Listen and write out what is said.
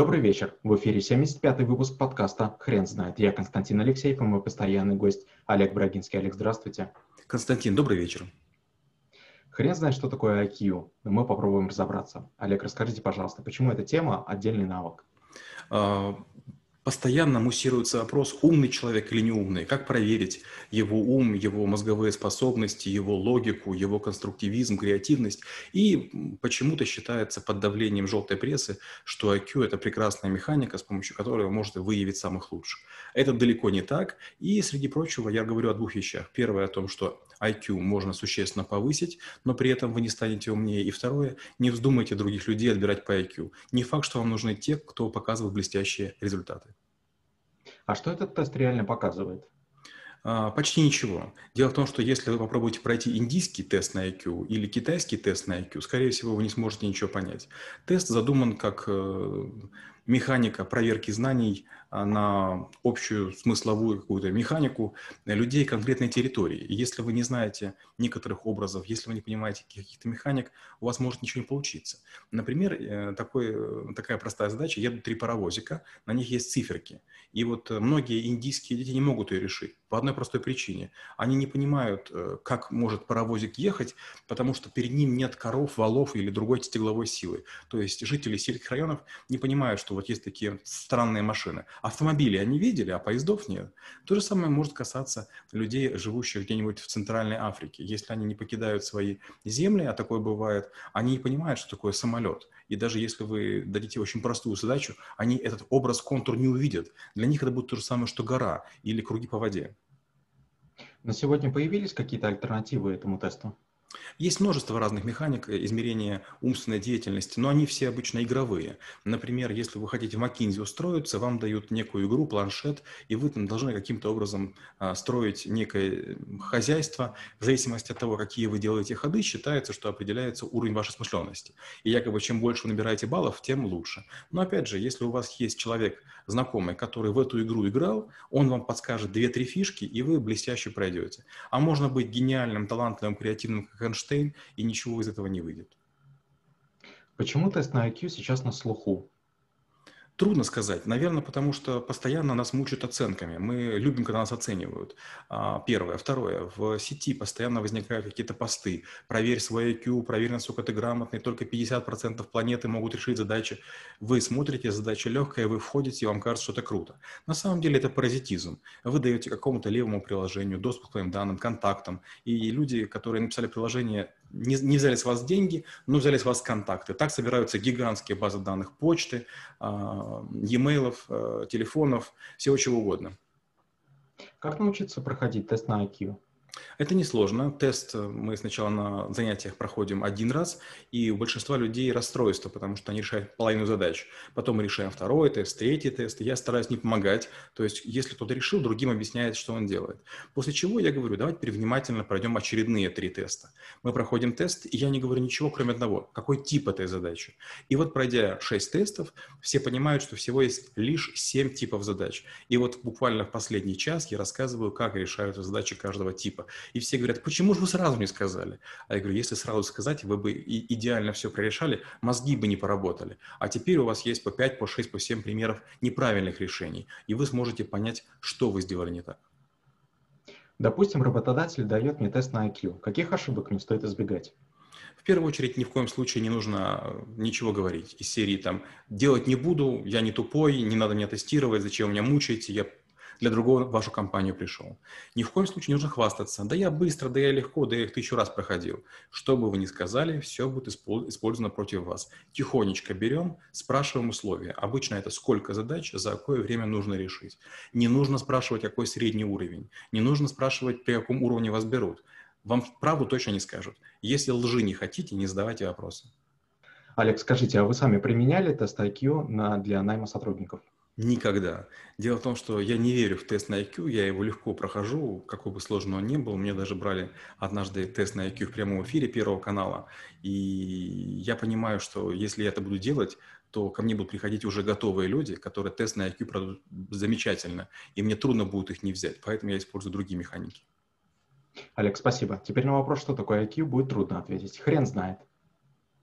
Добрый вечер. В эфире 75-й выпуск подкаста «Хрен знает». Я Константин Алексеев и мой постоянный гость Олег Брагинский. Олег, здравствуйте. Константин, добрый вечер. Хрен знает, что такое IQ, но мы попробуем разобраться. Олег, расскажите, пожалуйста, почему эта тема – отдельный навык? Постоянно муссируется вопрос, умный человек или неумный. Как проверить его ум, его мозговые способности, его логику, его конструктивизм, креативность. И почему-то считается под давлением желтой прессы, что IQ – это прекрасная механика, с помощью которой вы можете выявить самых лучших. Это далеко не так. И, среди прочего, я говорю о двух вещах. Первое о том, что IQ можно существенно повысить, но при этом вы не станете умнее. И второе, не вздумайте других людей отбирать по IQ. Не факт, что вам нужны те, кто показывает блестящие результаты. А что этот тест реально показывает? Почти ничего. Дело в том, что если вы попробуете пройти индийский тест на IQ или китайский тест на IQ, скорее всего, вы не сможете ничего понять. Тест задуман как механика проверки знаний на общую смысловую какую-то механику людей конкретной территории. И если вы не знаете некоторых образов, если вы не понимаете каких-то механик, у вас может ничего не получиться. Например, такая простая задача. Едут 3 паровозика, на них есть циферки. И вот многие индийские дети не могут ее решить по одной простой причине. Они не понимают, как может паровозик ехать, потому что перед ним нет коров, валов или другой тягловой силы. То есть жители сельских районов не понимают, что вот есть такие странные машины. Автомобили они видели, а поездов нет. То же самое может касаться людей, живущих где-нибудь в Центральной Африке. Если они не покидают свои земли, а такое бывает, они не понимают, что такое самолет. И даже если вы дадите очень простую задачу, они этот образ, контур не увидят. Для них это будет то же самое, что гора или круги по воде. На сегодня появились какие-то альтернативы этому тесту? Есть множество разных механик измерения умственной деятельности, но они все обычно игровые. Например, если вы хотите в McKinsey устроиться, вам дают некую игру, планшет, и вы там должны каким-то образом строить некое хозяйство. В зависимости от того, какие вы делаете ходы, считается, что определяется уровень вашей смышленности. И якобы чем больше вы набираете баллов, тем лучше. Но опять же, если у вас есть человек знакомый, который в эту игру играл, он вам подскажет 2-3 фишки, и вы блестяще пройдете. А можно быть гениальным, талантливым, креативным, как Эйнштейн, и ничего из этого не выйдет. Почему тест на IQ сейчас на слуху? Трудно сказать. Наверное, потому что постоянно нас мучают оценками. Мы любим, когда нас оценивают. Первое. Второе. В сети постоянно возникают какие-то посты. Проверь свой IQ, проверь, насколько ты грамотный. Только 50% планеты могут решить задачи. Вы смотрите, задача легкая, вы входите, и вам кажется, что это круто. На самом деле это паразитизм. Вы даете какому-то левому приложению доступ к своим данным, контактам. И люди, которые написали приложение, не взяли с вас деньги, но взяли с вас контакты. Так собираются гигантские базы данных почты, e-mail'ов, телефонов, всего чего угодно. Как научиться проходить тест на IQ? Это несложно. Тест мы сначала на занятиях проходим 1 раз, и у большинства людей расстройство, потому что они решают половину задач. Потом мы решаем второй тест, третий тест. Я стараюсь не помогать. То есть, если кто-то решил, другим объясняет, что он делает. После чего я говорю, давайте внимательно пройдем очередные 3 теста. Мы проходим тест, и я не говорю ничего, кроме одного. Какой тип этой задачи? И вот пройдя 6 тестов, все понимают, что всего есть лишь 7 типов задач. И вот буквально в последний час я рассказываю, как решаются задачи каждого типа. И все говорят, почему же вы сразу не сказали? А я говорю, если сразу сказать, вы бы идеально все прорешали, мозги бы не поработали. А теперь у вас есть по 5, по 6, по 7 примеров неправильных решений. И вы сможете понять, что вы сделали не так. Допустим, работодатель дает мне тест на IQ. Каких ошибок мне стоит избегать? В первую очередь, ни в коем случае не нужно ничего говорить из серии там «делать не буду, я не тупой, не надо меня тестировать, зачем меня мучаете, я для другого в вашу компанию пришел». Ни в коем случае не нужно хвастаться. Да я быстро, да я легко, да я их 1000 раз проходил. Что бы вы ни сказали, все будет использовано против вас. Тихонечко берем, спрашиваем условия. Обычно это сколько задач, за какое время нужно решить. Не нужно спрашивать, какой средний уровень. Не нужно спрашивать, при каком уровне вас берут. Вам правду точно не скажут. Если лжи не хотите, не задавайте вопросы. Олег, скажите, а вы сами применяли тест IQ для найма сотрудников? Никогда. Дело в том, что я не верю в тест на IQ, я его легко прохожу, какой бы сложный он ни был. Мне даже брали однажды тест на IQ в прямом эфире Первого канала. И я понимаю, что если я это буду делать, то ко мне будут приходить уже готовые люди, которые тест на IQ пройдут замечательно, и мне трудно будет их не взять. Поэтому я использую другие механики. Олег, спасибо. Теперь на вопрос, что такое IQ, будет трудно ответить. Хрен знает.